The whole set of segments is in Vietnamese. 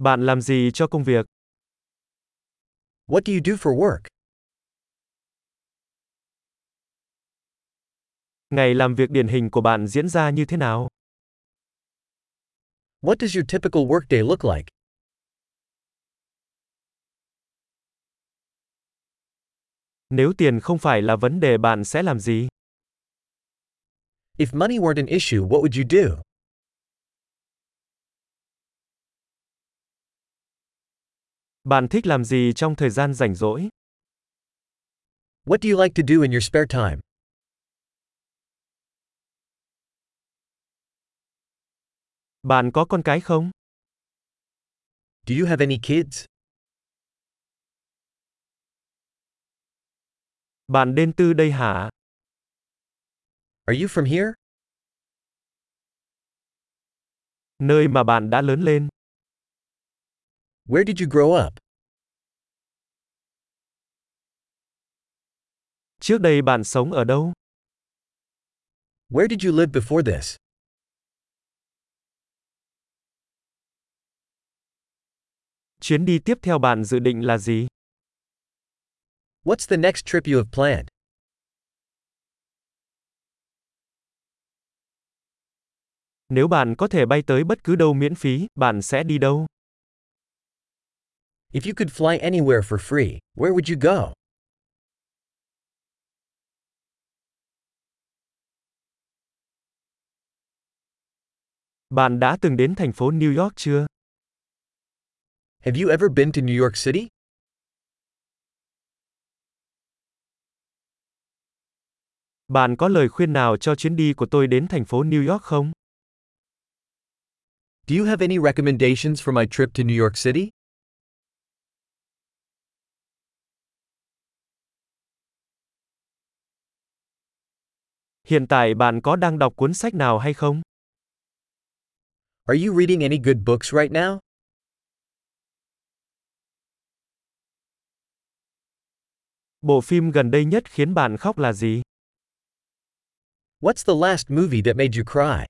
Bạn làm gì cho công việc? What do you do for work? Ngày làm việc điển hình của bạn diễn ra như thế nào? What does your typical workday look like? Nếu tiền không phải là vấn đề, bạn sẽ làm gì? If money weren't an issue, what would you do? Bạn thích làm gì trong thời gian rảnh rỗi? What do you like to do in your spare time? Bạn có con cái không? Do you have any kids? Bạn đến từ đây hả? Are you from here? Nơi mà bạn đã lớn lên. Where did you grow up? Trước đây bạn sống ở đâu? Where did you live before this? Chuyến đi tiếp theo bạn dự định là gì? What's the next trip you have planned? Nếu bạn có thể bay tới bất cứ đâu miễn phí, bạn sẽ đi đâu? If you could fly anywhere for free, where would you go? Bạn đã từng đến thành phố New York chưa? Have you ever been to New York City? Bạn có lời khuyên nào cho chuyến đi của tôi đến thành phố New York không? Do you have any recommendations for my trip to New York City? Hiện tại bạn có đang đọc cuốn sách nào hay không? Are you reading any good books right now? Bộ phim gần đây nhất khiến bạn khóc là gì? What's the last movie that made you cry?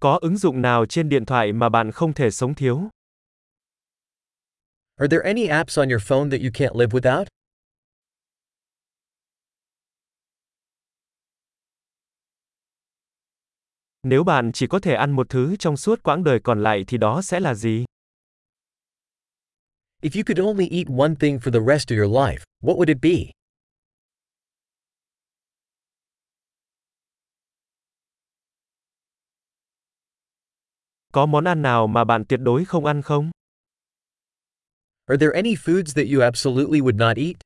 Có ứng dụng nào trên điện thoại mà bạn không thể sống thiếu? Are there any apps on your phone that you can't live without? Nếu bạn chỉ có thể ăn một thứ trong suốt quãng đời còn lại thì đó sẽ là gì? If you could only eat one thing for the rest of your life, what would it be? Có món ăn nào mà bạn tuyệt đối không ăn không? Are there any foods that you absolutely would not eat?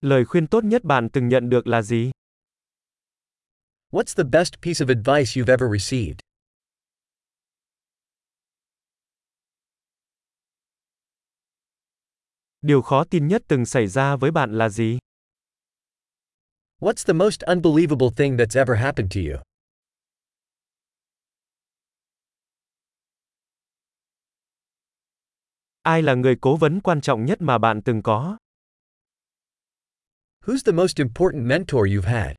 Lời khuyên tốt nhất bạn từng nhận được là gì? What's the best piece of advice you've ever received? Điều khó tin nhất từng xảy ra với bạn là gì? What's the most unbelievable thing that's ever happened to you? Ai là người cố vấn quan trọng nhất mà bạn từng có? Who's the most important mentor you've had?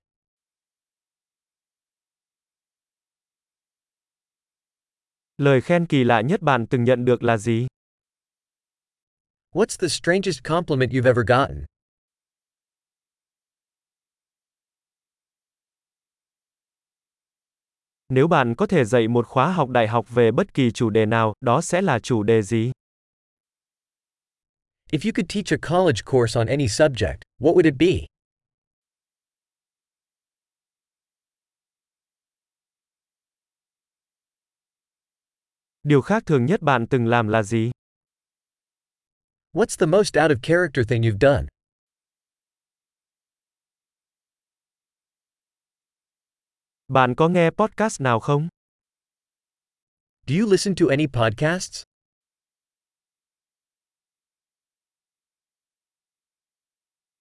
Lời khen kỳ lạ nhất bạn từng nhận được là gì? What's the strangest compliment you've ever gotten? Nếu bạn có thể dạy một khóa học đại học về bất kỳ chủ đề nào, đó sẽ là chủ đề gì? If you could teach a college course on any subject, what would it be? Điều khác thường nhất bạn từng làm là gì? What's the most out of character thing you've done? Bạn có nghe podcast nào không? Do you listen to any podcasts?